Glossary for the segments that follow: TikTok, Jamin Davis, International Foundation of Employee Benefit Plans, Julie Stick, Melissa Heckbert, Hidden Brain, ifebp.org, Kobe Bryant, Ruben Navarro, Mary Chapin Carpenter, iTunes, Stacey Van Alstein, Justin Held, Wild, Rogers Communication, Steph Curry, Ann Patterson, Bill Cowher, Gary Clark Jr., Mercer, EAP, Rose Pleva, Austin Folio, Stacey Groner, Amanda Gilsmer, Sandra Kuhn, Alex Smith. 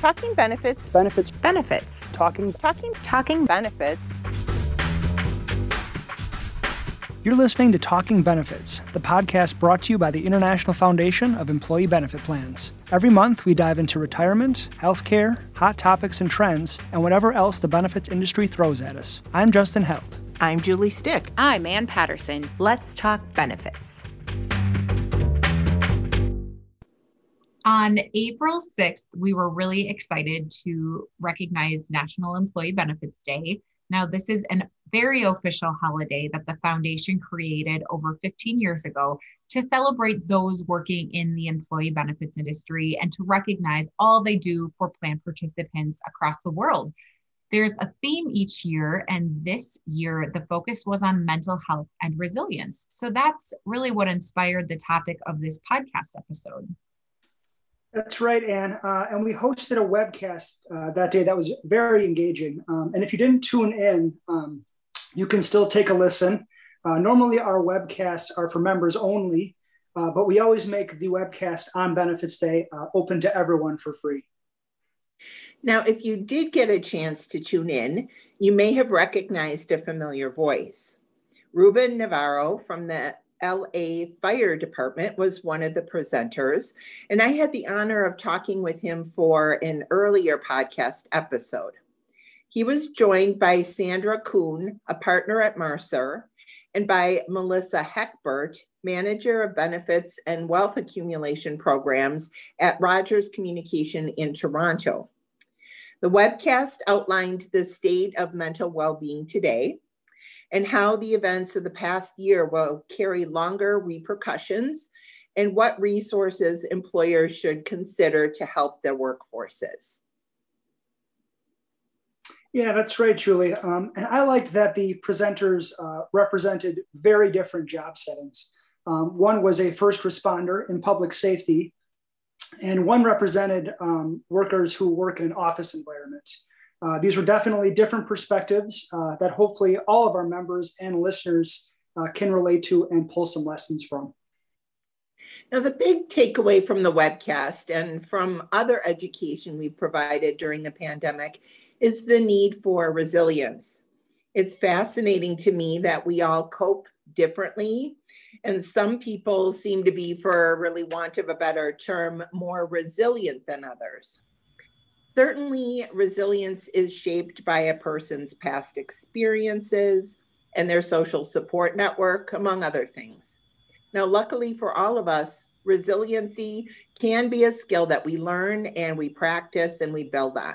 Talking benefits. Benefits. Benefits. Talking. Talking. Talking benefits. You're listening to Talking Benefits, the podcast brought to you by the International Foundation of Employee Benefit Plans. Every month, we dive into retirement, healthcare, hot topics and trends, and whatever else the benefits industry throws at us. I'm Justin Held. I'm Julie Stick. I'm Ann Patterson. Let's talk benefits. On April 6th, we were really excited to recognize National Employee Benefits Day. Now, this is a very official holiday that the foundation created over 15 years ago to celebrate those working in the employee benefits industry and to recognize all they do for plan participants across the world. There's a theme each year, and this year the focus was on mental health and resilience. So that's really what inspired the topic of this podcast episode. That's right, Anne. And we hosted a webcast that day that was very engaging. And if you didn't tune in, you can still take a listen. Normally, our webcasts are for members only, but we always make the webcast on Benefits Day open to everyone for free. Now, if you did get a chance to tune in, you may have recognized a familiar voice. Ruben Navarro from the LA Fire Department was one of the presenters, and I had the honor of talking with him for an earlier podcast episode. He was joined by Sandra Kuhn, a partner at Mercer, and by Melissa Heckbert, manager of benefits and wealth accumulation programs at Rogers Communication in Toronto. The webcast outlined the state of mental well-being today, and how the events of the past year will carry longer repercussions, and what resources employers should consider to help their workforces. Yeah, that's right, Julie. And I liked that the presenters represented very different job settings. One was a first responder in public safety, and one represented workers who work in an office environment. These were definitely different perspectives that hopefully all of our members and listeners can relate to and pull some lessons from. Now, the big takeaway from the webcast and from other education we provided during the pandemic is the need for resilience. It's fascinating to me that we all cope differently, and some people seem to be, for really want of a better term, more resilient than others. Certainly, resilience is shaped by a person's past experiences and their social support network, among other things. Now, luckily for all of us, resiliency can be a skill that we learn and we practice and we build on.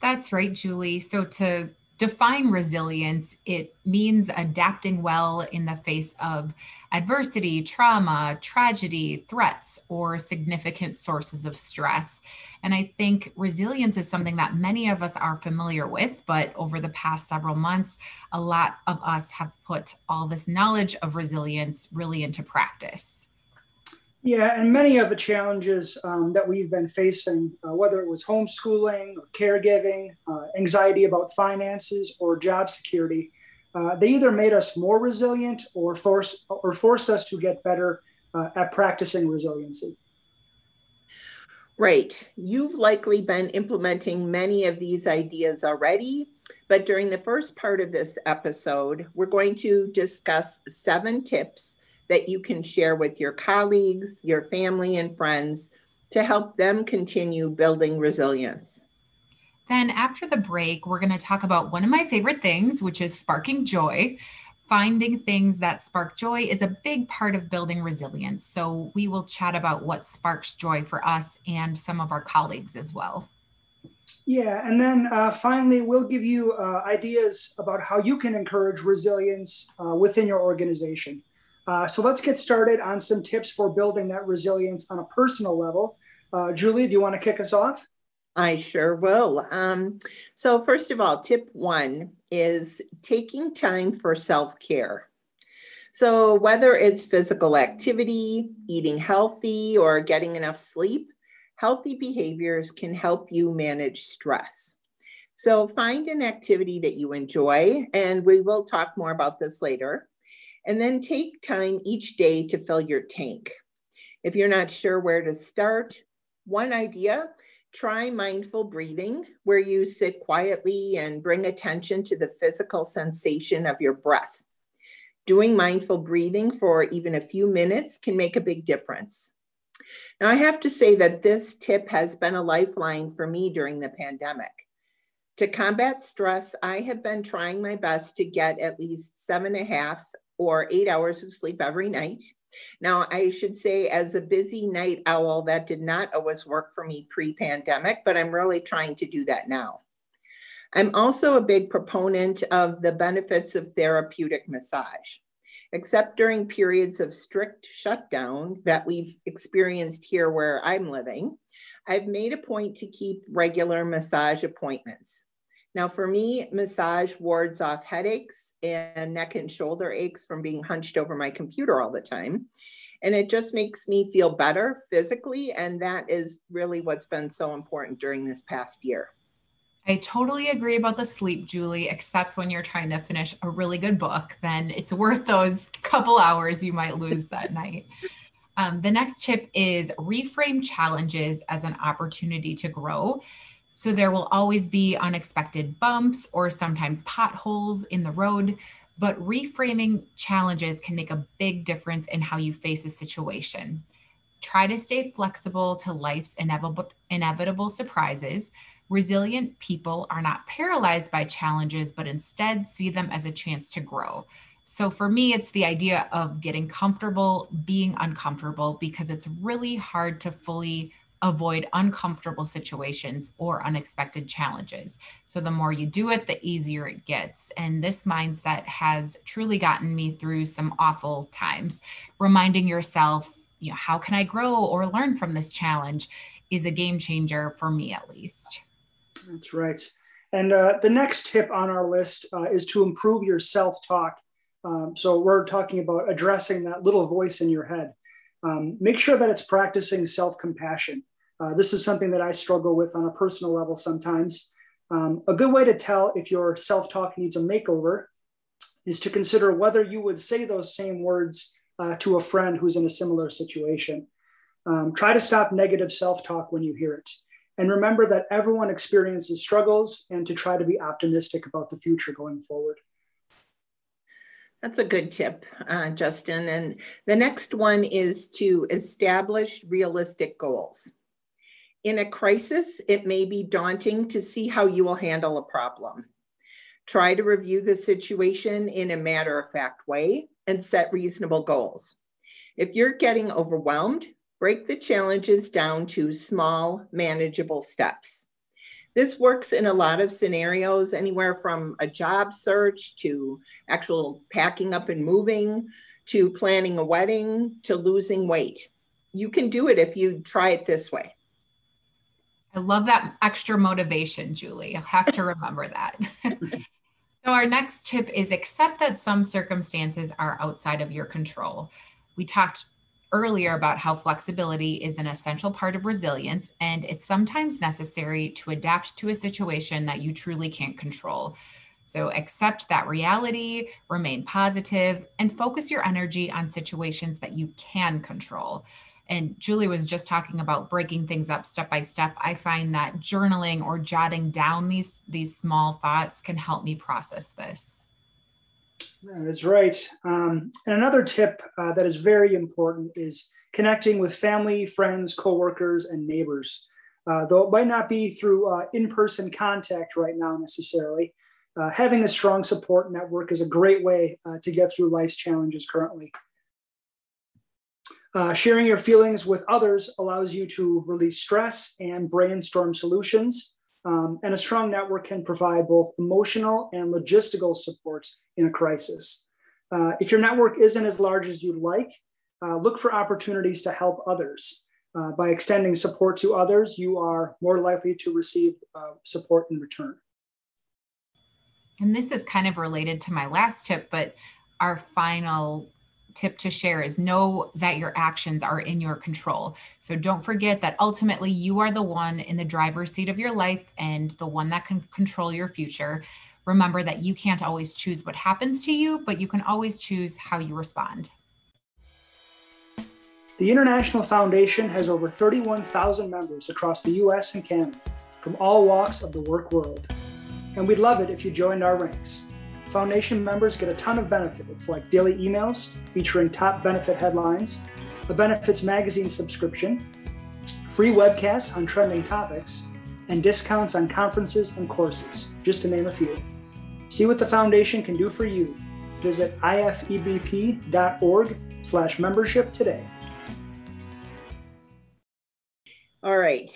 That's right, Julie. So to define resilience, it means adapting well in the face of adversity, trauma, tragedy, threats, or significant sources of stress. And I think resilience is something that many of us are familiar with, but over the past several months, a lot of us have put all this knowledge of resilience really into practice. Yeah, and many of the challenges that we've been facing, whether it was homeschooling, or caregiving, anxiety about finances, or job security, they either made us more resilient or forced us to get better at practicing resiliency. Right. You've likely been implementing many of these ideas already, but during the first part of this episode, we're going to discuss 7 tips that you can share with your colleagues, your family, and friends to help them continue building resilience. Then after the break, we're going to talk about one of my favorite things, which is sparking joy. Finding things that spark joy is a big part of building resilience. So we will chat about what sparks joy for us and some of our colleagues as well. Yeah, and then finally, we'll give you ideas about how you can encourage resilience within your organization. So let's get started on some tips for building that resilience on a personal level. Julie, do you want to kick us off? I sure will. So first of all, tip 1 is taking time for self-care. So whether it's physical activity, eating healthy, or getting enough sleep, healthy behaviors can help you manage stress. So find an activity that you enjoy, and we will talk more about this later. And then take time each day to fill your tank. If you're not sure where to start, one idea Try mindful breathing, where you sit quietly and bring attention to the physical sensation of your breath. Doing mindful breathing for even a few minutes can make a big difference. Now, I have to say that this tip has been a lifeline for me during the pandemic. To combat stress, I have been trying my best to get at least 7.5 or 8 hours of sleep every night. Now, I should say, as a busy night owl, that did not always work for me pre-pandemic, but I'm really trying to do that now. I'm also a big proponent of the benefits of therapeutic massage. Except during periods of strict shutdown that we've experienced here where I'm living, I've made a point to keep regular massage appointments. Now, for me, massage wards off headaches and neck and shoulder aches from being hunched over my computer all the time. And it just makes me feel better physically. And that is really what's been so important during this past year. I totally agree about the sleep, Julie, except when you're trying to finish a really good book, then it's worth those couple hours you might lose that night. The next tip is reframe challenges as an opportunity to grow. So there will always be unexpected bumps or sometimes potholes in the road, but reframing challenges can make a big difference in how you face a situation. Try to stay flexible to life's inevitable surprises. Resilient people are not paralyzed by challenges, but instead see them as a chance to grow. So for me, it's the idea of getting comfortable being uncomfortable, because it's really hard to fully avoid uncomfortable situations or unexpected challenges. So the more you do it, the easier it gets. And this mindset has truly gotten me through some awful times. Reminding yourself, you know, how can I grow or learn from this challenge is a game changer for me, at least. That's right. And the next tip on our list is to improve your self-talk. So we're talking about addressing that little voice in your head. Make sure that it's practicing self-compassion. This is something that I struggle with on a personal level sometimes. A good way to tell if your self-talk needs a makeover is to consider whether you would say those same words to a friend who's in a similar situation. Try to stop negative self-talk when you hear it. And remember that everyone experiences struggles, and to try to be optimistic about the future going forward. That's a good tip, Justin. And the next one is to establish realistic goals. In a crisis, it may be daunting to see how you will handle a problem. Try to review the situation in a matter-of-fact way and set reasonable goals. If you're getting overwhelmed, break the challenges down to small, manageable steps. This works in a lot of scenarios, anywhere from a job search to actual packing up and moving, to planning a wedding, to losing weight. You can do it if you try it this way. I love that extra motivation, Julie. I'll have to remember that. So our next tip is accept that some circumstances are outside of your control. We talked earlier about how flexibility is an essential part of resilience, and it's sometimes necessary to adapt to a situation that you truly can't control. So accept that reality, remain positive, and focus your energy on situations that you can control. And Julie was just talking about breaking things up step by step. I find that journaling or jotting down these small thoughts can help me process this. That's right. And another tip that is very important is connecting with family, friends, coworkers, and neighbors. Though it might not be through in-person contact right now necessarily, having a strong support network is a great way to get through life's challenges currently. Sharing your feelings with others allows you to release stress and brainstorm solutions. And a strong network can provide both emotional and logistical support in a crisis. If your network isn't as large as you'd like, look for opportunities to help others. By extending support to others, you are more likely to receive support in return. And this is kind of related to my last tip, but our final tip to share is know that your actions are in your control. So don't forget that ultimately you are the one in the driver's seat of your life and the one that can control your future. Remember that you can't always choose what happens to you, but you can always choose how you respond. The International Foundation has over 31,000 members across the US and Canada from all walks of the work world. And we'd love it if you joined our ranks. Foundation members get a ton of benefits like daily emails featuring top benefit headlines, a benefits magazine subscription, free webcasts on trending topics, and discounts on conferences and courses, just to name a few. See what the Foundation can do for you. Visit ifebp.org/membership today. All right.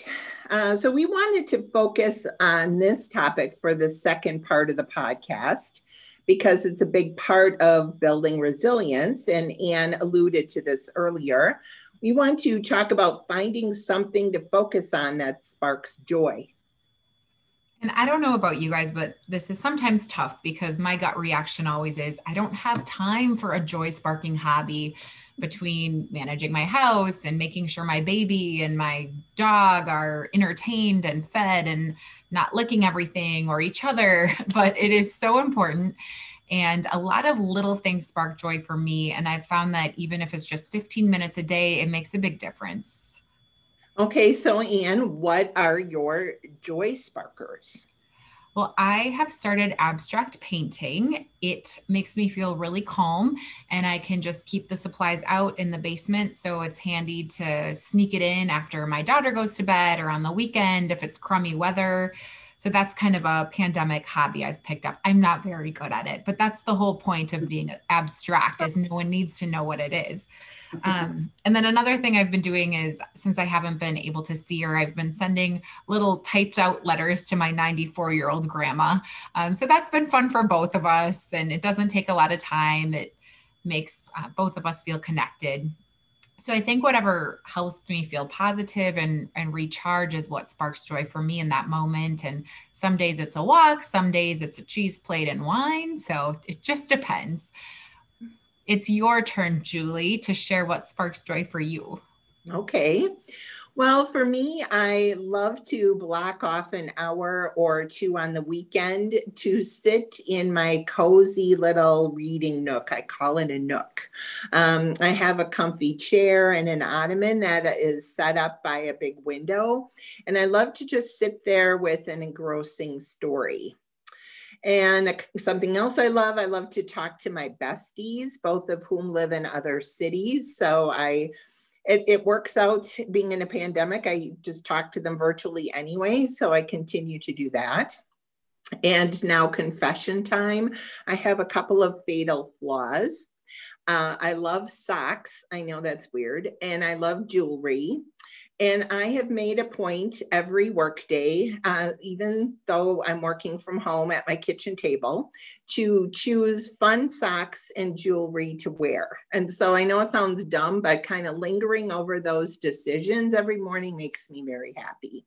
So we wanted to focus on this topic for the second part of the podcast, because it's a big part of building resilience, and Anne alluded to this earlier. We want to talk about finding something to focus on that sparks joy. And I don't know about you guys, but this is sometimes tough because my gut reaction always is, I don't have time for a joy-sparking hobby between managing my house and making sure my baby and my dog are entertained and fed and not licking everything or each other, but it is so important. And a lot of little things spark joy for me. And I've found that even if it's just 15 minutes a day, it makes a big difference. Okay, so Anne, what are your joy sparkers? Well, I have started abstract painting. It makes me feel really calm, and I can just keep the supplies out in the basement. So it's handy to sneak it in after my daughter goes to bed or on the weekend if it's crummy weather. So that's kind of a pandemic hobby I've picked up. I'm not very good at it, but that's the whole point of being abstract, is no one needs to know what it is. And then another thing I've been doing is, since I haven't been able to see her, I've been sending little typed out letters to my 94-year-old grandma. So that's been fun for both of us, and it doesn't take a lot of time. It makes both of us feel connected. So I think whatever helps me feel positive and recharge is what sparks joy for me in that moment. And some days it's a walk, some days it's a cheese plate and wine. So it just depends. It's your turn, Julie, to share what sparks joy for you. Okay. Well, for me, I love to block off an hour or two on the weekend to sit in my cozy little reading nook. I call it a nook. I have a comfy chair and an ottoman that is set up by a big window, and I love to just sit there with an engrossing story. And something else I love to talk to my besties, both of whom live in other cities. So It works out being in a pandemic. I just talk to them virtually anyway, so I continue to do that. And now, confession time. I have a couple of fatal flaws. I love socks. I know that's weird. And I love jewelry. And I have made a point every workday, even though I'm working from home at my kitchen table, to choose fun socks and jewelry to wear. And so I know it sounds dumb, but kind of lingering over those decisions every morning makes me very happy.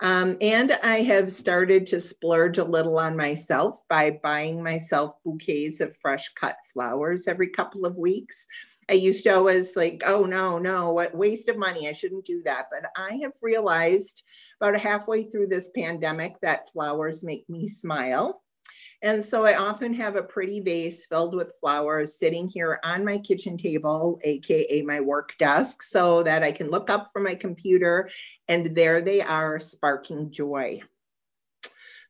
And I have started to splurge a little on myself by buying myself bouquets of fresh cut flowers every couple of weeks. I used to always like, oh, no, what waste of money. I shouldn't do that. But I have realized about halfway through this pandemic that flowers make me smile. And so I often have a pretty vase filled with flowers sitting here on my kitchen table, AKA my work desk, so that I can look up from my computer and there they are, sparking joy.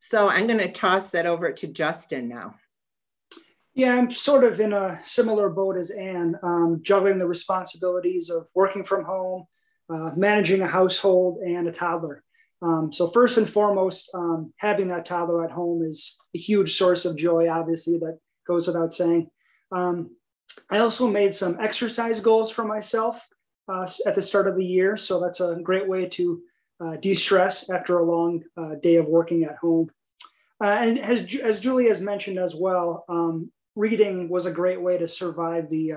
So I'm going to toss that over to Justin now. Yeah, I'm sort of in a similar boat as Anne, juggling the responsibilities of working from home, managing a household and a toddler. So first and foremost, having that toddler at home is a huge source of joy, obviously, that goes without saying. I also made some exercise goals for myself at the start of the year. So that's a great way to de-stress after a long day of working at home. And as Julie has mentioned as well, reading was a great way to survive the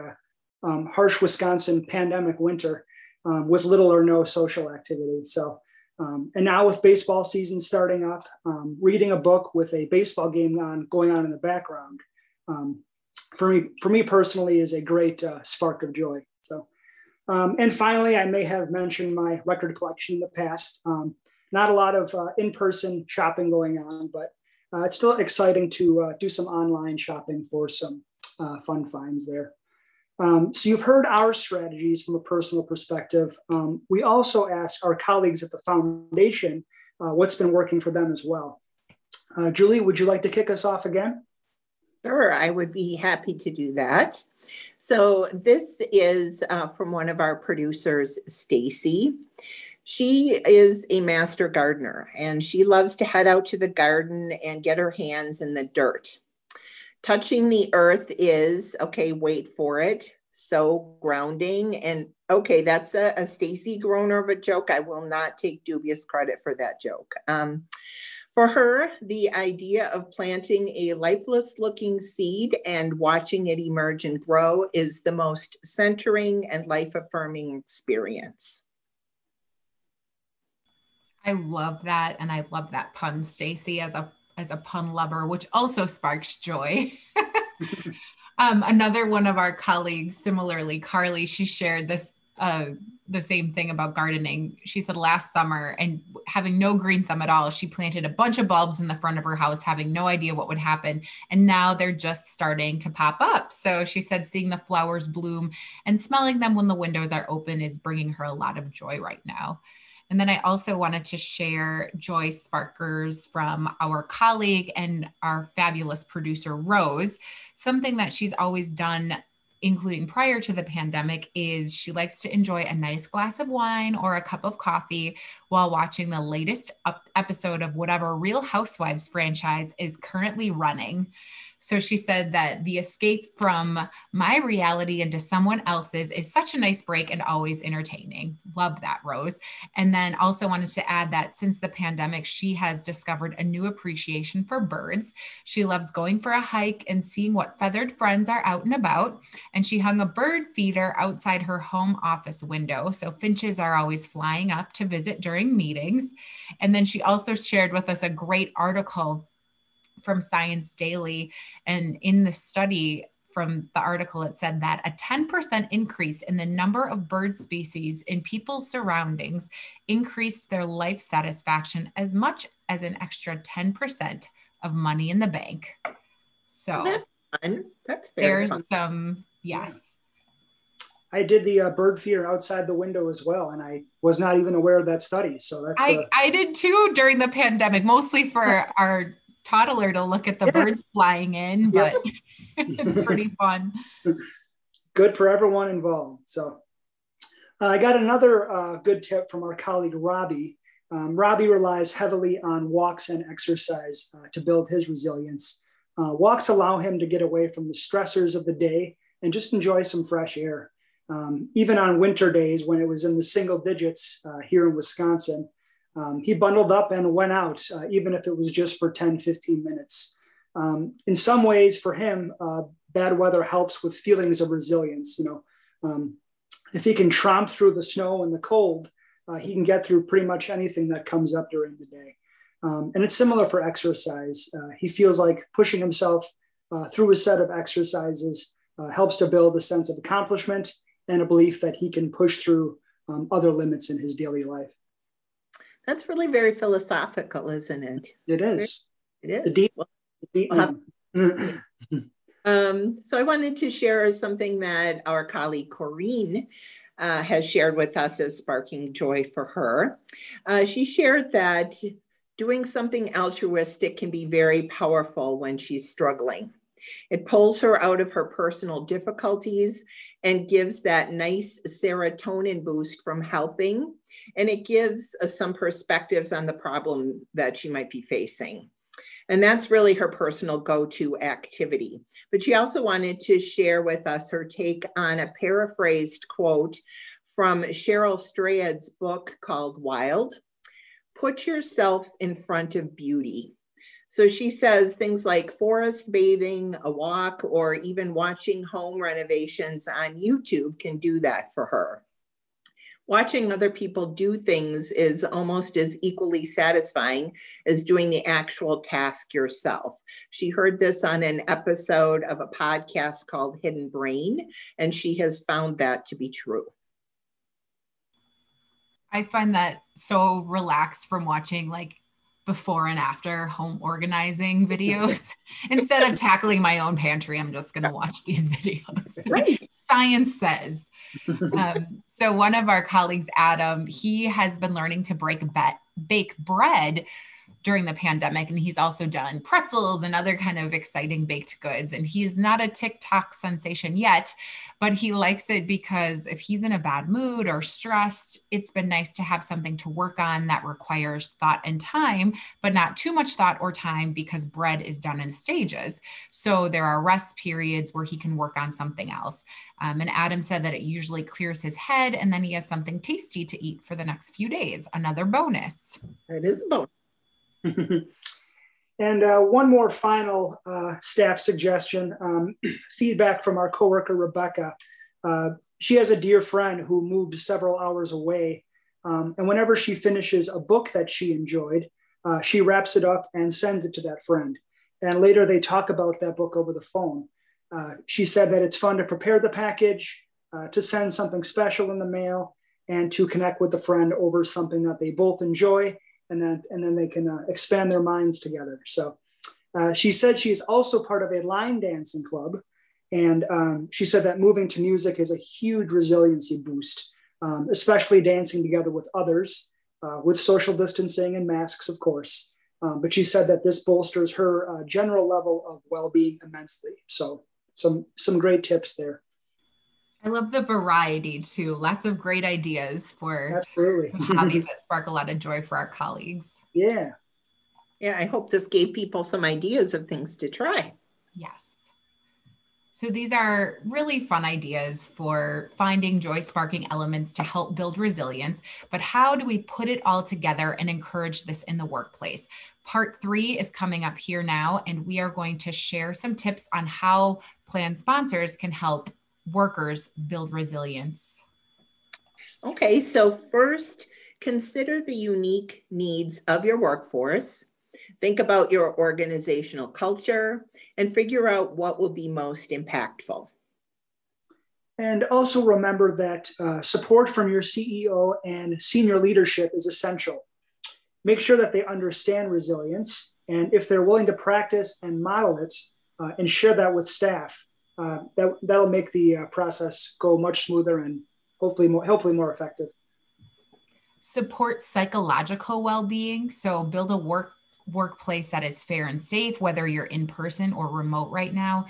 harsh Wisconsin pandemic winter with little or no social activity. So, and now with baseball season starting up, reading a book with a baseball game going on in the background, for me personally, is a great spark of joy. So, and finally, I may have mentioned my record collection in the past. Not a lot of in-person shopping going on, but it's still exciting to do some online shopping for some fun finds there. So you've heard our strategies from a personal perspective. We also asked our colleagues at the foundation what's been working for them as well. Julie, would you like to kick us off again? Sure, I would be happy to do that. So this is from one of our producers, Stacy. She is a master gardener, and she loves to head out to the garden and get her hands in the dirt. Touching the earth is, okay, wait for it, so grounding. And okay, that's a Stacey Groner of a joke. I will not take dubious credit for that joke. For her, the idea of planting a lifeless-looking seed and watching it emerge and grow is the most centering and life-affirming experience. I love that, and I love that pun, Stacey, as a pun lover, which also sparks joy. Another one of our colleagues, similarly, Carly, she shared this the same thing about gardening. She said last summer, and having no green thumb at all, she planted a bunch of bulbs in the front of her house, having no idea what would happen. And now they're just starting to pop up. So she said seeing the flowers bloom and smelling them when the windows are open is bringing her a lot of joy right now. And then I also wanted to share joy sparkers from our colleague and our fabulous producer, Rose. Something that she's always done, including prior to the pandemic, is she likes to enjoy a nice glass of wine or a cup of coffee while watching the latest episode of whatever Real Housewives franchise is currently running. So she said that the escape from my reality into someone else's is such a nice break and always entertaining. Love that, Rose. And then also wanted to add that since the pandemic, she has discovered a new appreciation for birds. She loves going for a hike and seeing what feathered friends are out and about. And she hung a bird feeder outside her home office window. So finches are always flying up to visit during meetings. And then she also shared with us a great article from Science Daily. And in the study from the article, it said that a 10% increase in the number of bird species in people's surroundings increased their life satisfaction as much as an extra 10% of money in the bank. So that's fun. That's very fun. There's some, yes. I did the bird feeder outside the window as well, and I was not even aware of that study. So that's I did too during the pandemic, mostly for our toddler to look at the birds flying in, but it's pretty fun. Good for everyone involved. So I got another good tip from our colleague, Robbie. Robbie relies heavily on walks and exercise to build his resilience. Walks allow him to get away from the stressors of the day and just enjoy some fresh air. Even on winter days when it was in the single digits here in Wisconsin, he bundled up and went out, even if it was just for 10, 15 minutes. In some ways for him, bad weather helps with feelings of resilience. If he can tromp through the snow and the cold, he can get through pretty much anything that comes up during the day. And it's similar for exercise. He feels like pushing himself through a set of exercises helps to build a sense of accomplishment and a belief that he can push through other limits in his daily life. That's really very philosophical, isn't it? It is. It is. So I wanted to share something that our colleague Corinne has shared with us as sparking joy for her. She shared that doing something altruistic can be very powerful when she's struggling. It pulls her out of her personal difficulties and gives that nice serotonin boost from helping. And it gives us some perspectives on the problem that she might be facing. And that's really her personal go-to activity. But she also wanted to share with us her take on a paraphrased quote from Cheryl Strayed's book called Wild, "Put yourself in front of beauty." So she says things like forest bathing, a walk, or even watching home renovations on YouTube can do that for her. Watching other people do things is almost as equally satisfying as doing the actual task yourself. She heard this on an episode of a podcast called Hidden Brain, and she has found that to be true. I find that so relaxed from watching like before and after home organizing videos. Instead of tackling my own pantry, I'm just going to watch these videos. Right. Science says. So one of our colleagues, Adam, he has been learning to bake bread during the pandemic. And he's also done pretzels and other kind of exciting baked goods. And he's not a TikTok sensation yet, but he likes it because if he's in a bad mood or stressed, it's been nice to have something to work on that requires thought and time, but not too much thought or time because bread is done in stages. So there are rest periods where he can work on something else. And Adam said that it usually clears his head and then he has something tasty to eat for the next few days. Another bonus. It is a bonus. And one more final staff suggestion, feedback from our coworker, Rebecca. She has a dear friend who moved several hours away. And whenever she finishes a book that she enjoyed, she wraps it up and sends it to that friend. And later they talk about that book over the phone. She said that it's fun to prepare the package, to send something special in the mail, and to connect with the friend over something that they both enjoy. And then they can expand their minds together. So she said she's also part of a line dancing club. And she said that moving to music is a huge resiliency boost, especially dancing together with others, with social distancing and masks, of course. But she said that this bolsters her general level of well-being immensely. So some great tips there. I love the variety too. Lots of great ideas for hobbies that spark a lot of joy for our colleagues. Yeah. Yeah. I hope this gave people some ideas of things to try. Yes. So these are really fun ideas for finding joy-sparking elements to help build resilience, but how do we put it all together and encourage this in the workplace? Part 3 is coming up here now, and we are going to share some tips on how plan sponsors can help workers build resilience. Okay, so first, consider the unique needs of your workforce. Think about your organizational culture and figure out what will be most impactful. And also remember that support from your CEO and senior leadership is essential. Make sure that they understand resilience, and if they're willing to practice and model it and share that with staff, that'll make the process go much smoother and hopefully more effective. Support psychological well-being. So build a workplace that is fair and safe, whether you're in person or remote right now.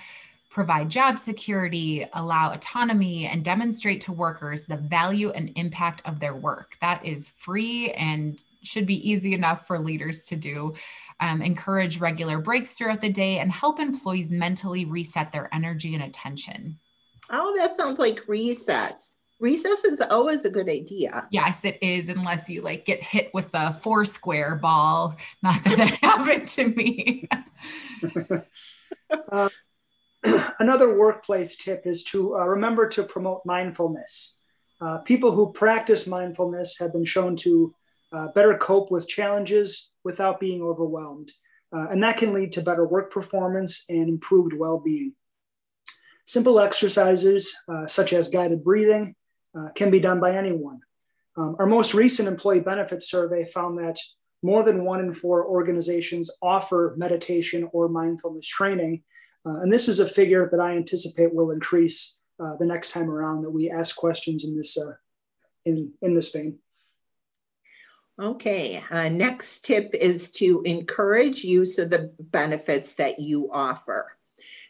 Provide job security, allow autonomy, and demonstrate to workers the value and impact of their work. That is free and should be easy enough for leaders to do. Encourage regular breaks throughout the day and help employees mentally reset their energy and attention. Oh, that sounds like recess. Recess is always a good idea. Yes, it is, unless you like get hit with a 4-square ball. Not that that happened to me. Another workplace tip is to remember to promote mindfulness. People who practice mindfulness have been shown to better cope with challenges without being overwhelmed. And that can lead to better work performance and improved well-being. Simple exercises, such as guided breathing, can be done by anyone. Our most recent employee benefits survey found that more than 1 in 4 organizations offer meditation or mindfulness training. And this is a figure that I anticipate will increase the next time around that we ask questions in this, in this vein. Okay, next tip is to encourage use of the benefits that you offer.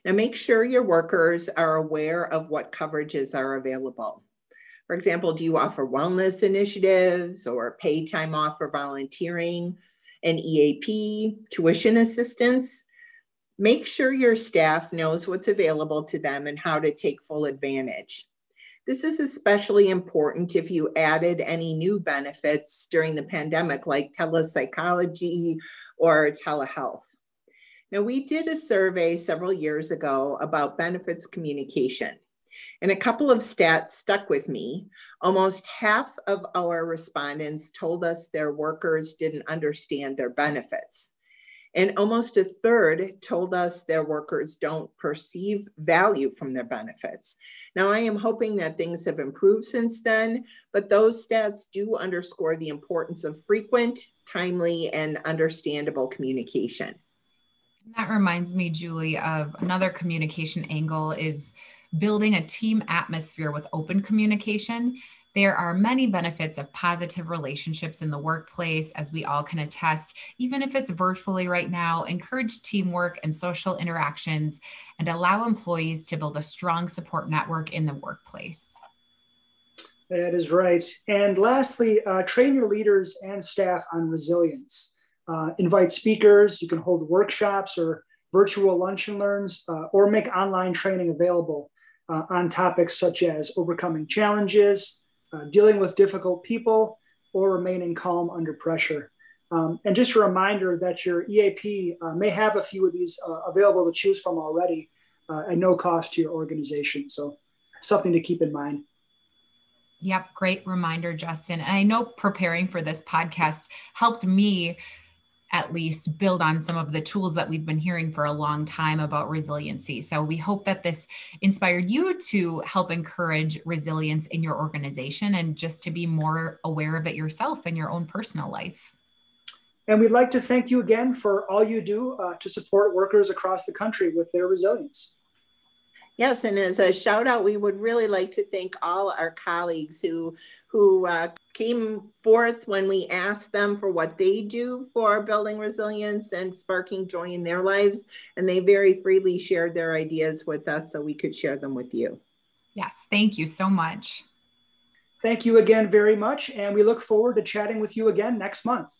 Now make sure your workers are aware of what coverages are available. For example, do you offer wellness initiatives or paid time off for volunteering, an EAP, tuition assistance? Make sure your staff knows what's available to them and how to take full advantage. This is especially important if you added any new benefits during the pandemic, like telepsychology or telehealth. Now, we did a survey several years ago about benefits communication, and a couple of stats stuck with me. Almost half of our respondents told us their workers didn't understand their benefits. And almost a third told us their workers don't perceive value from their benefits. Now, I am hoping that things have improved since then, but those stats do underscore the importance of frequent, timely, and understandable communication. That reminds me, Julie, of another communication angle is building a team atmosphere with open communication. There are many benefits of positive relationships in the workplace, as we all can attest, even if it's virtually right now. Encourage teamwork and social interactions and allow employees to build a strong support network in the workplace. That is right. And lastly, train your leaders and staff on resilience. Invite speakers, you can hold workshops or virtual lunch and learns, or make online training available on topics such as overcoming challenges, dealing with difficult people, or remaining calm under pressure. And just a reminder that your EAP may have a few of these available to choose from already at no cost to your organization. So something to keep in mind. Yep, great reminder, Justin. And I know preparing for this podcast helped me at least build on some of the tools that we've been hearing for a long time about resiliency. So we hope that this inspired you to help encourage resilience in your organization and just to be more aware of it yourself in your own personal life. And we'd like to thank you again for all you do to support workers across the country with their resilience. Yes, and as a shout out, we would really like to thank all our colleagues who came forth when we asked them for what they do for building resilience and sparking joy in their lives. And they very freely shared their ideas with us so we could share them with you. Yes, thank you so much. Thank you again very much. And we look forward to chatting with you again next month.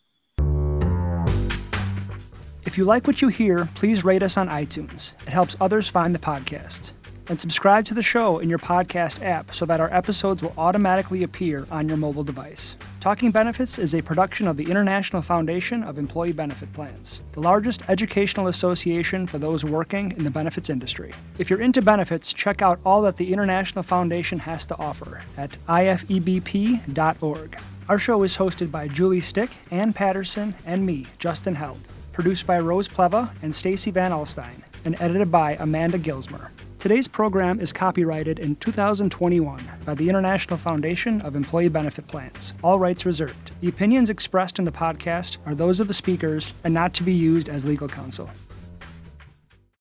If you like what you hear, please rate us on iTunes. It helps others find the podcast. And subscribe to the show in your podcast app so that our episodes will automatically appear on your mobile device. Talking Benefits is a production of the International Foundation of Employee Benefit Plans, the largest educational association for those working in the benefits industry. If you're into benefits, check out all that the International Foundation has to offer at ifebp.org. Our show is hosted by Julie Stick, Ann Patterson, and me, Justin Held. Produced by Rose Pleva and Stacey Van Alstein, and edited by Amanda Gilsmer. Today's program is copyrighted in 2021 by the International Foundation of Employee Benefit Plans. All rights reserved. The opinions expressed in the podcast are those of the speakers and not to be used as legal counsel.